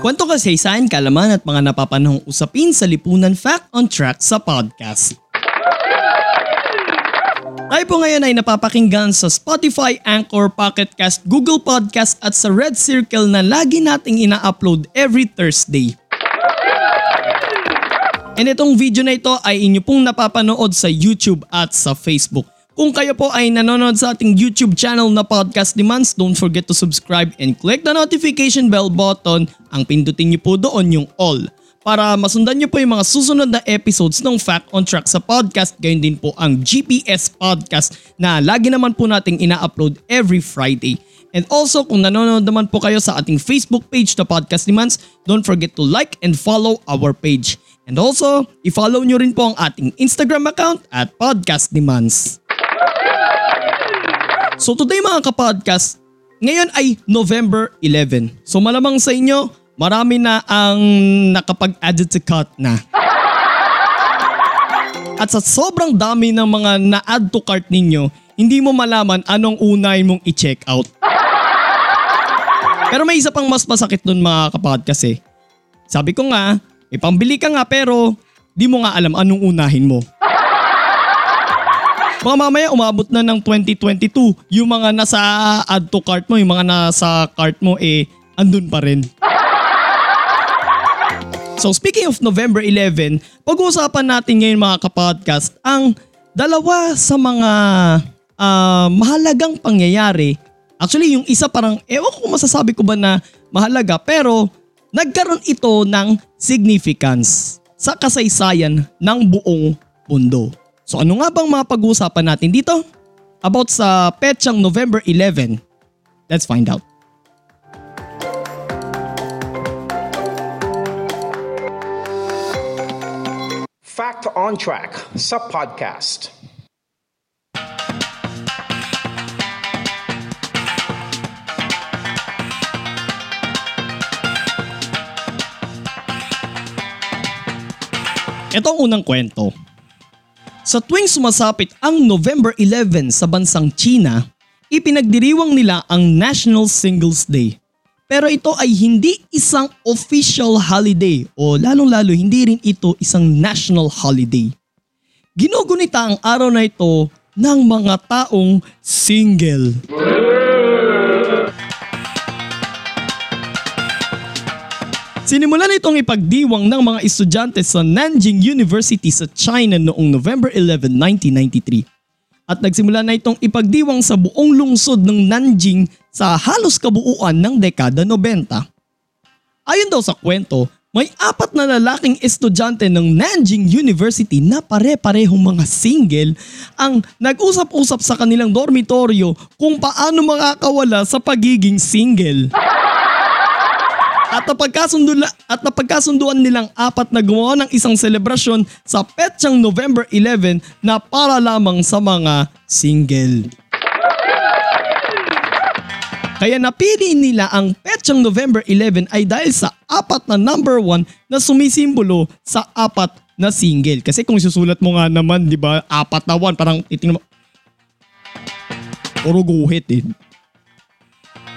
Kwento kasaysayan, kalaman at mga napapanahong usapin sa lipunan, Fact on Track sa podcast. Tayo po ngayon ay napapakinggan sa Spotify, Anchor, Pocket Cast, Google Podcast at sa Red Circle na lagi nating ina-upload every Thursday. And itong video na ito ay inyo pong napapanood sa YouTube at sa Facebook. Kung kayo po ay nanonood sa ating YouTube channel na Podcast Demands, don't forget to subscribe and click the notification bell button. Ang pindutin niyo po doon yung all para masundan niyo po yung mga susunod na episodes ng Fact on Track sa podcast. Gayun din po ang GPS Podcast na lagi naman po nating ina-upload every Friday. And also kung nanonood naman po kayo sa ating Facebook page na Podcast Demands, don't forget to like and follow our page. And also, i-follow niyo rin po ang ating Instagram account at Podcast Demands. So today mga kapodcast, ngayon ay November 11. So malamang sa inyo, marami na ang nakapag-add to cart na. At sa sobrang dami ng mga na-add to cart ninyo, hindi mo malaman anong unahin mong i-check out. Pero may isa pang mas masakit nun mga kapodcast eh. Sabi ko nga, may pambili ka nga pero di mo nga alam anong unahin mo. Baka mamaya umabot na ng 2022, yung mga nasa add to cart mo, yung mga nasa cart mo eh, andun pa rin. So speaking of November 11, pag-uusapan natin ngayon mga kapodcast ang dalawa sa mga mahalagang pangyayari. Actually yung isa parang, ewan ko masasabi ko ba na mahalaga, pero nagkaroon ito ng significance sa kasaysayan ng buong mundo. So ano nga bang mga pag-uusapan natin dito? About sa petsang November 11. Let's find out. Fact on Track sa podcast. Ito ang unang kwento. Sa tuwing sumasapit ang November 11 sa bansang China, ipinagdiriwang nila ang National Singles Day. Pero ito ay hindi isang official holiday o lalong-lalo hindi rin ito isang national holiday. Ginugunita ang araw na ito ng mga taong single. Sinimulan itong ipagdiwang ng mga estudyante sa Nanjing University sa China noong November 11, 1993. At nagsimula na itong ipagdiwang sa buong lungsod ng Nanjing sa halos kabuuan ng dekada 90. Ayon daw sa kwento, may 4 na lalaking estudyante ng Nanjing University na pare-parehong mga single ang nag-usap-usap sa kanilang dormitoryo kung paano makakawala sa pagiging single. At napagkasunduan nilang 4 na gumawa ng isang selebrasyon sa petsang November 11 na para lamang sa mga single. Kaya napili nila ang petsang November 11 ay dahil sa 4 na number 1 na sumisimbolo sa 4 na single. Kasi kung susulat mo nga naman, di ba, 4 na 1, parang itingnan mo. Puro guhit eh.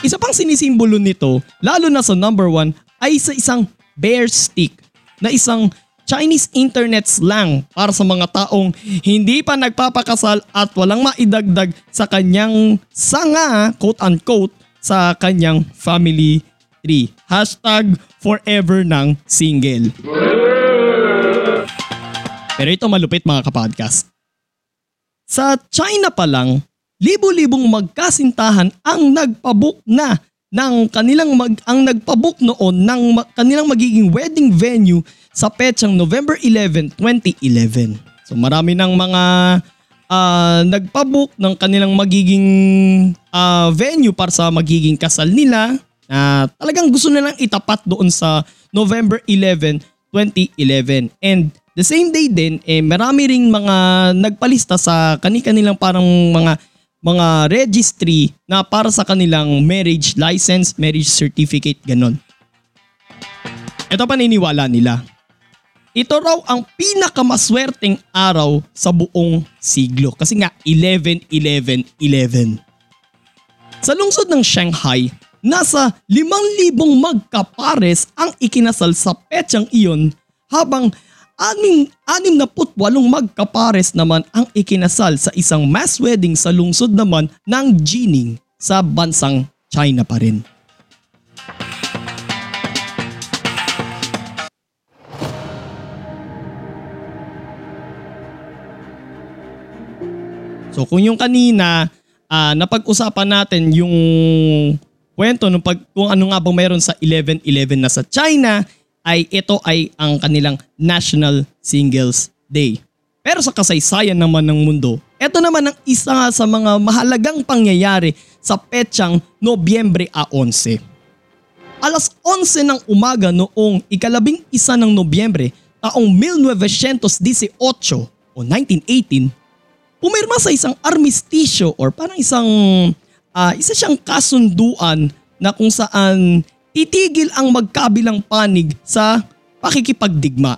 Isa pang sinisimbolo nito, lalo na sa number 1, ay sa isang bear stick na isang Chinese internet slang para sa mga taong hindi pa nagpapakasal at walang maidagdag sa kanyang sanga, quote-unquote, sa kanyang family tree. Hashtag forever ng single. Pero ito malupit mga kapodcast. Sa China pa lang, libo-libong magkasintahan ang nagpabook noon ng kanilang magiging wedding venue sa petsang November 11, 2011. So marami ng mga nagpabook ng kanilang magiging venue para sa magiging kasal nila, na talagang gusto nilang itapat doon sa November 11, 2011. And the same day din, eh, marami ring mga nagpalista sa kani-kanilang parang mga registry na para sa kanilang marriage license, marriage certificate, ganon. Ito paniniwala nila. Ito raw ang pinakamaswerteng araw sa buong siglo. Kasi nga, 11-11-11. Sa lungsod ng Shanghai, nasa 5,000 magkapares ang ikinasal sa petsang iyon habang 68 magkapares naman ang ikinasal sa isang mass wedding sa lungsod naman ng Jining sa bansang China pa rin. So kung yung kanina napag-usapan natin yung kwento nung kung ano nga bang mayroon sa 11-11 na sa China, ay ito ay ang kanilang National Singles Day. Pero sa kasaysayan naman ng mundo, ito naman ang isa nga sa mga mahalagang pangyayari sa petsang Nobyembre 11. Alas 11 ng umaga noong 11 ng Nobyembre taong 1918 o 1918, pumirma sa isang armistisyo or parang isa siyang kasunduan na kung saan titigil ang magkabilang panig sa pakikipagdigma.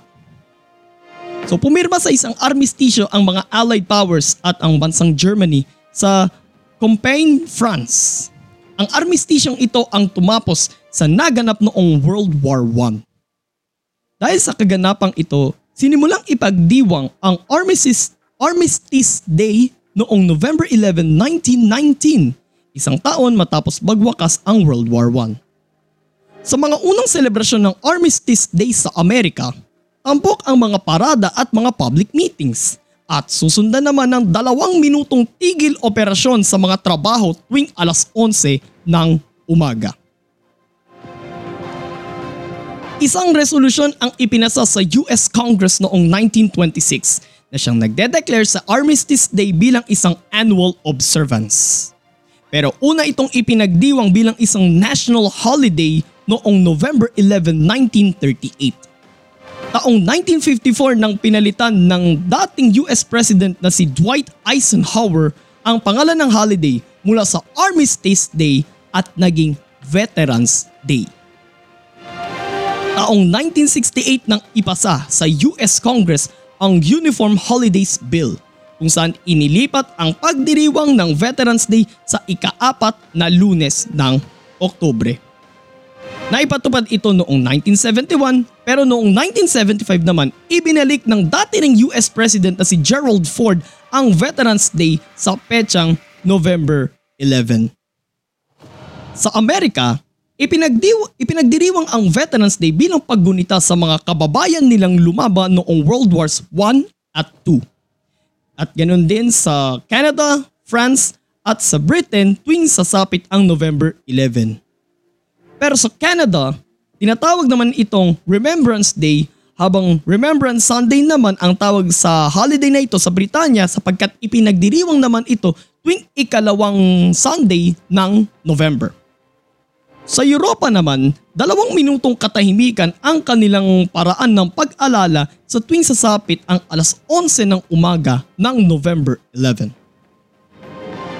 So pumirma sa isang armistisyo ang mga Allied Powers at ang bansang Germany sa Compiègne, France. Ang armistisyong ito ang tumapos sa naganap noong World War I. Dahil sa kaganapang ito, sinimulang ipagdiwang ang Armistice Day noong November 11, 1919, isang taon matapos magwakas ang World War I. Sa mga unang selebrasyon ng Armistice Day sa Amerika, tampok ang mga parada at mga public meetings at susundan naman ng 2 minutong tigil operasyon sa mga trabaho tuwing alas 11 ng umaga. Isang resolusyon ang ipinasa sa US Congress noong 1926 na siyang nagde-declare sa Armistice Day bilang isang annual observance. Pero una itong ipinagdiwang bilang isang national holiday noong November 11, 1938. Taong 1954 nang pinalitan ng dating US President na si Dwight Eisenhower ang pangalan ng holiday mula sa Armistice Day at naging Veterans Day. Taong 1968 nang ipasa sa US Congress ang Uniform Holidays Bill kung saan inilipat ang pagdiriwang ng Veterans Day sa 4 na Lunes ng Oktubre. Naipatupad ito noong 1971 pero noong 1975 naman ibinalik ng dati ring US President na si Gerald Ford ang Veterans Day sa petsang November 11. Sa Amerika, ipinagdiriwang ang Veterans Day bilang paggunita sa mga kababayan nilang lumaban noong World Wars I at II. At ganoon din sa Canada, France at sa Britain tuwing sasapit ang November 11. Pero sa Canada, tinatawag naman itong Remembrance Day habang Remembrance Sunday naman ang tawag sa holiday na ito sa Britanya sapagkat ipinagdiriwang naman ito tuwing 2 Sunday ng November. Sa Europa naman, 2 minutong katahimikan ang kanilang paraan ng pag-alala sa tuwing sasapit ang alas 11 ng umaga ng November 11.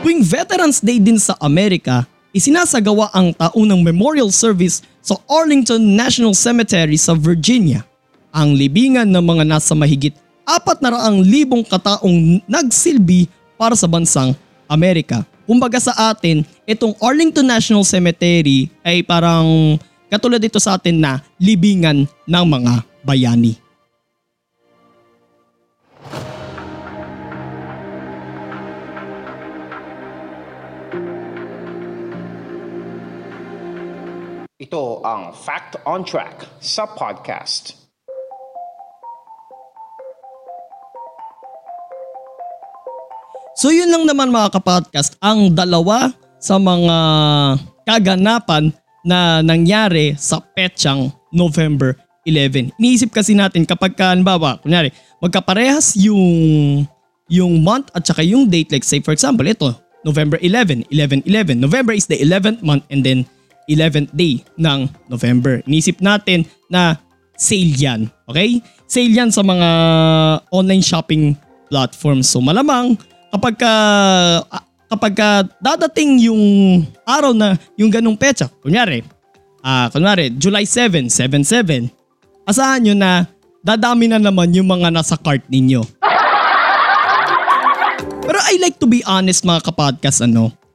Tuwing Veterans Day din sa Amerika, isinasagawa ang taunang memorial service sa Arlington National Cemetery sa Virginia. Ang libingan ng mga nasa mahigit 400,000 kataong nagsilbi para sa bansang Amerika. Kumbaga sa atin, itong Arlington National Cemetery ay parang katulad dito sa atin na libingan ng mga bayani. Ito ang Fact on Track sa podcast. So yun lang naman mga kapodcast, ang 2 sa mga kaganapan na nangyari sa petsang November 11. Iniisip kasi natin kapag halimbawa, kunyari, magkaparehas yung month at saka yung date, like say for example, ito, November 11, 11, 11. November is the 11th month and then 11th day ng November. Inisip natin na sale yan. Okay? Sale yan sa mga online shopping platforms. So malamang kapag dadating yung araw na yung ganung petsa, kunyari July 7, 7-7, asahan nyo na dadami na naman yung mga nasa cart ninyo. Pero I like to be honest mga kapodcast,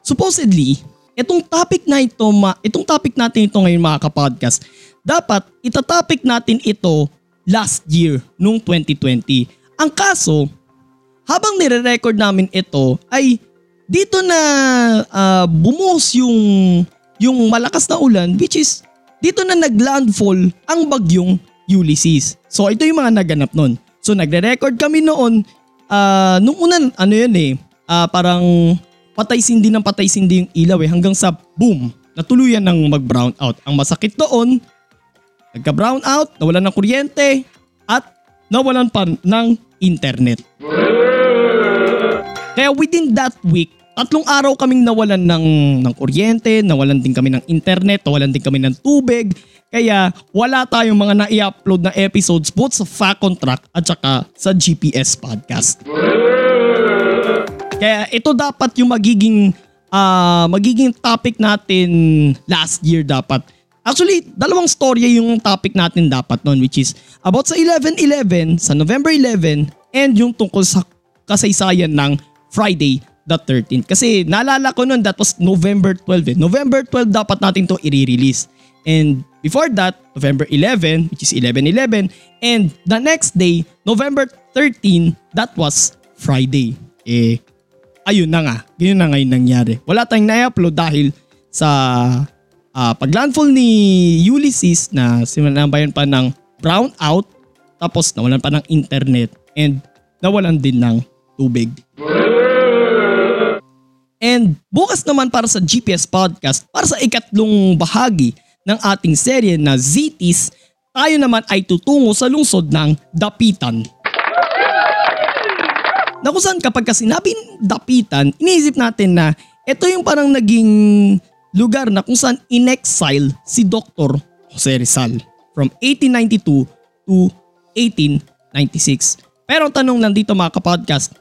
supposedly, itong topic natin ito ngayon mga kapodcast, dapat itatopic natin ito last year nung 2020. Ang kaso, habang nire-record namin ito ay dito na bumuhos yung malakas na ulan, which is dito na naglandfall ang bagyong Ulysses. So ito yung mga naganap nun. So nagre-record kami noon, nung unan parang patay-sindi yung ilaw hanggang sa boom, natuluyan ng mag-brown out. Ang masakit doon, nagka-brown out, nawalan ng kuryente, at nawalan pa ng internet. Kaya within that week, 3 araw kaming nawalan ng kuryente, nawalan din kami ng internet, nawalan din kami ng tubig. Kaya wala tayong mga na-i-upload na episodes both sa Fact on Track at saka sa GPS Podcast. Kaya ito dapat yung magiging topic natin last year dapat. Actually, 2 storya yung topic natin dapat noon, which is about sa 11/11, sa November 11, and yung tungkol sa kasaysayan ng Friday the 13th. Kasi naalala ko noon, that was November 12. November 12 dapat natin to i-release. And before that, November 11, which is 11/11, and the next day, November 13, that was Friday. Ayun na nga, ganyan na ngayon nangyari. Wala tayong na-upload dahil sa paglandfall ni Ulysses na sinambayan pa ng brownout, tapos nawalan pa ng internet, and nawalan din ng tubig. And bukas naman para sa GPS Podcast, para sa 3rd bahagi ng ating serye na ZTs, tayo naman ay tutungo sa lungsod ng Dapitan. Na kung saan kapag sinabing Dapitan, iniisip natin na ito yung parang naging lugar na kung saan in-exile si Dr. Jose Rizal from 1892 to 1896. Pero tanong lang dito mga kapodcast,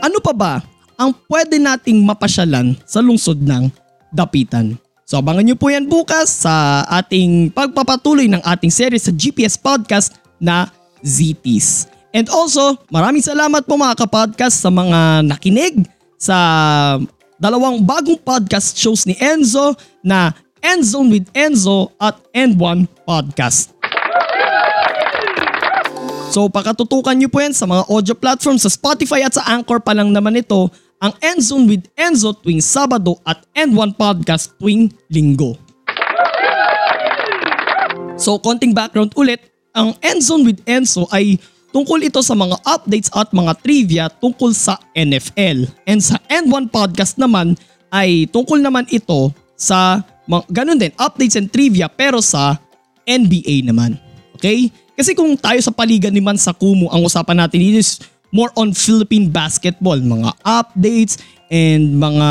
ano pa ba ang pwede nating mapasyalan sa lungsod ng Dapitan? So abangan nyo po yan bukas sa ating pagpapatuloy ng ating series sa GPS Podcast na ZTs. And also, maraming salamat po mga kapodcast sa mga nakinig sa 2 bagong podcast shows ni Enzo na Endzone with Enzo at N1 Podcast. So pakatutukan nyo po yan sa mga audio platforms sa Spotify at sa Anchor pa lang naman ito, ang Endzone with Enzo tuwing Sabado at N1 Podcast tuwing Linggo. So konting background ulit, ang Endzone with Enzo ay tungkol ito sa mga updates at mga trivia tungkol sa NFL. And sa N1 Podcast naman ay tungkol naman ito sa ganun din, updates and trivia pero sa NBA naman. Okay? Kasi kung tayo sa Paliga Demands sa Kumu, ang usapan natin is more on Philippine basketball. Mga updates and mga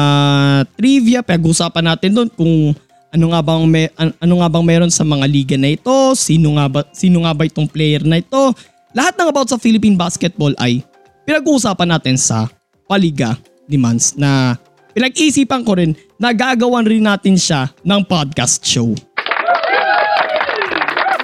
trivia. Pag-usapan natin doon kung ano nga bang meron sa mga liga na ito, sino nga ba itong player na ito. Lahat ng about sa Philippine basketball ay pinag-uusapan natin sa Paliga Demands na pinag-isipan ko rin na gagawan rin natin siya ng podcast show.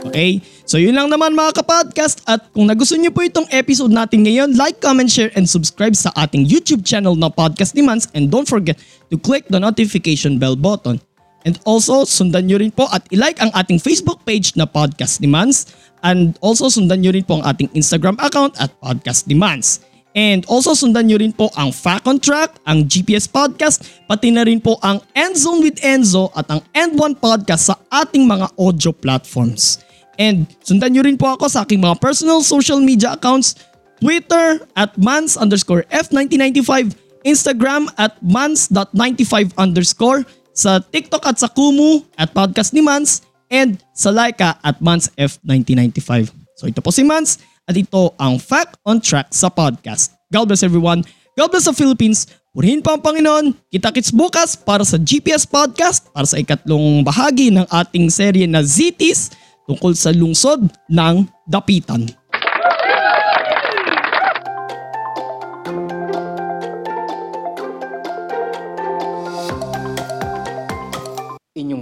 Okay? So yun lang naman mga kapodcast, at kung nagustuhan nyo po itong episode natin ngayon, like, comment, share, and subscribe sa ating YouTube channel na Podcast Demands, and don't forget to click the notification bell button. And also, sundan nyo rin po at ilike ang ating Facebook page na Podcast Demands. And also, sundan nyo rin po ang ating Instagram account at Podcast Demands. And also, sundan nyo rin po ang Fact on Track, ang GPS Podcast, pati na rin po ang Endzone with Enzo at ang N1 Podcast sa ating mga audio platforms. And sundan nyo rin po ako sa aking mga personal social media accounts, Twitter at mans_f1995, Instagram at mans.95_, sa TikTok at sa Kumu at Podcast Demands, and sa Laika at MansF1995. So ito po si Mans at ito ang Fact on Track sa podcast. God bless everyone. God bless the Philippines. Purihin pa ang Panginoon, kita-kits bukas para sa GPS Podcast para sa 3rd bahagi ng ating serye na ZTs tungkol sa lungsod ng Dapitan. Inyong